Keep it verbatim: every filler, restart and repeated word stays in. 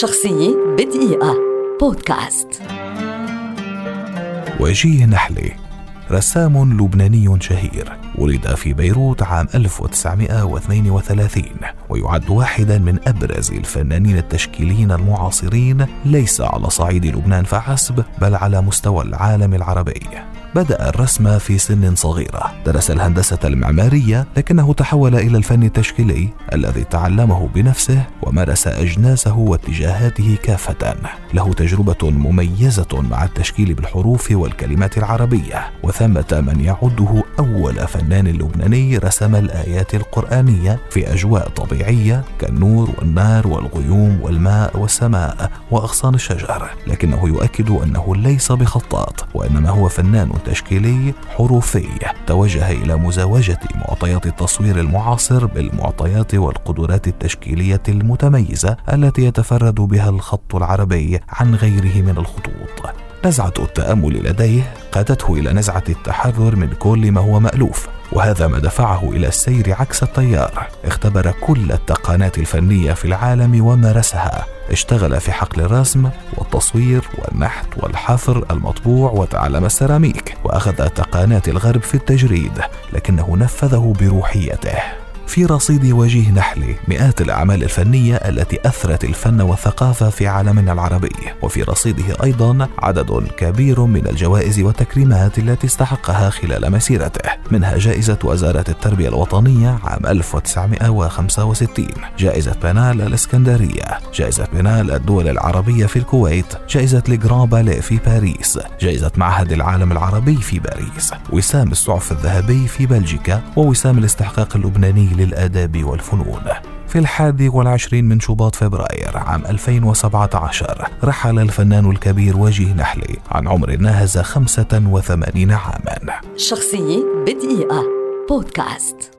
شخصية بدقيقة بودكاست. وجيه نحلة رسام لبناني شهير، ولد في بيروت عام ألف وتسعمائة واثنين وثلاثين، ويعد واحدا من أبرز الفنانين التشكيليين المعاصرين، ليس على صعيد لبنان فحسب بل على مستوى العالم العربي. بدأ الرسم في سن صغيرة، درس الهندسة المعمارية لكنه تحول إلى الفن التشكيلي الذي تعلمه بنفسه ومارس أجناسه واتجاهاته كافة. له تجربة مميزة مع التشكيل بالحروف والكلمات العربية، وثمة من يعده أول فنان لبناني رسم الآيات القرآنية في أجواء طبيعية كالنور والنار والغيوم والماء والسماء وأغصان الشجر، لكنه يؤكد أنه ليس بخطاط وإنما هو فنان تشكيلي حروفي توجه إلى مزاوجة معطيات التصوير المعاصر بالمعطيات والقدرات التشكيلية المتميزة التي يتفرد بها الخط العربي عن غيره من الخطوط. نزعة التأمل لديه قادته إلى نزعة التحرر من كل ما هو مألوف، وهذا ما دفعه إلى السير عكس التيار. اختبر كل التقنيات الفنية في العالم ومارسها، اشتغل في حقل الرسم والتصوير والنحت والحفر المطبوع، وتعلم السيراميك وأخذ تقنيات الغرب في التجريد، لكنه نفذه بروحيته. في رصيد وجيه نحلة مئات الأعمال الفنية التي أثرت الفن والثقافة في عالمنا العربي، وفي رصيده أيضا عدد كبير من الجوائز والتكريمات التي استحقها خلال مسيرته، منها جائزة وزارة التربية الوطنية عام ألف وتسعمائة وخمسة وستين، جائزة بنال الإسكندرية، جائزة بنال الدول العربية في الكويت، جائزة لغران باليه في باريس، جائزة معهد العالم العربي في باريس، وسام السعف الذهبي في بلجيكا، ووسام الاستحقاق اللبناني للآداب والفنون. في الحادي والعشرين من شباط فبراير عام ألفين وسبعة عشر رحل الفنان الكبير وجيه نحلة عن عمر ناهز خمسة وثمانين عاما. شخصية بدقيقة بودكاست.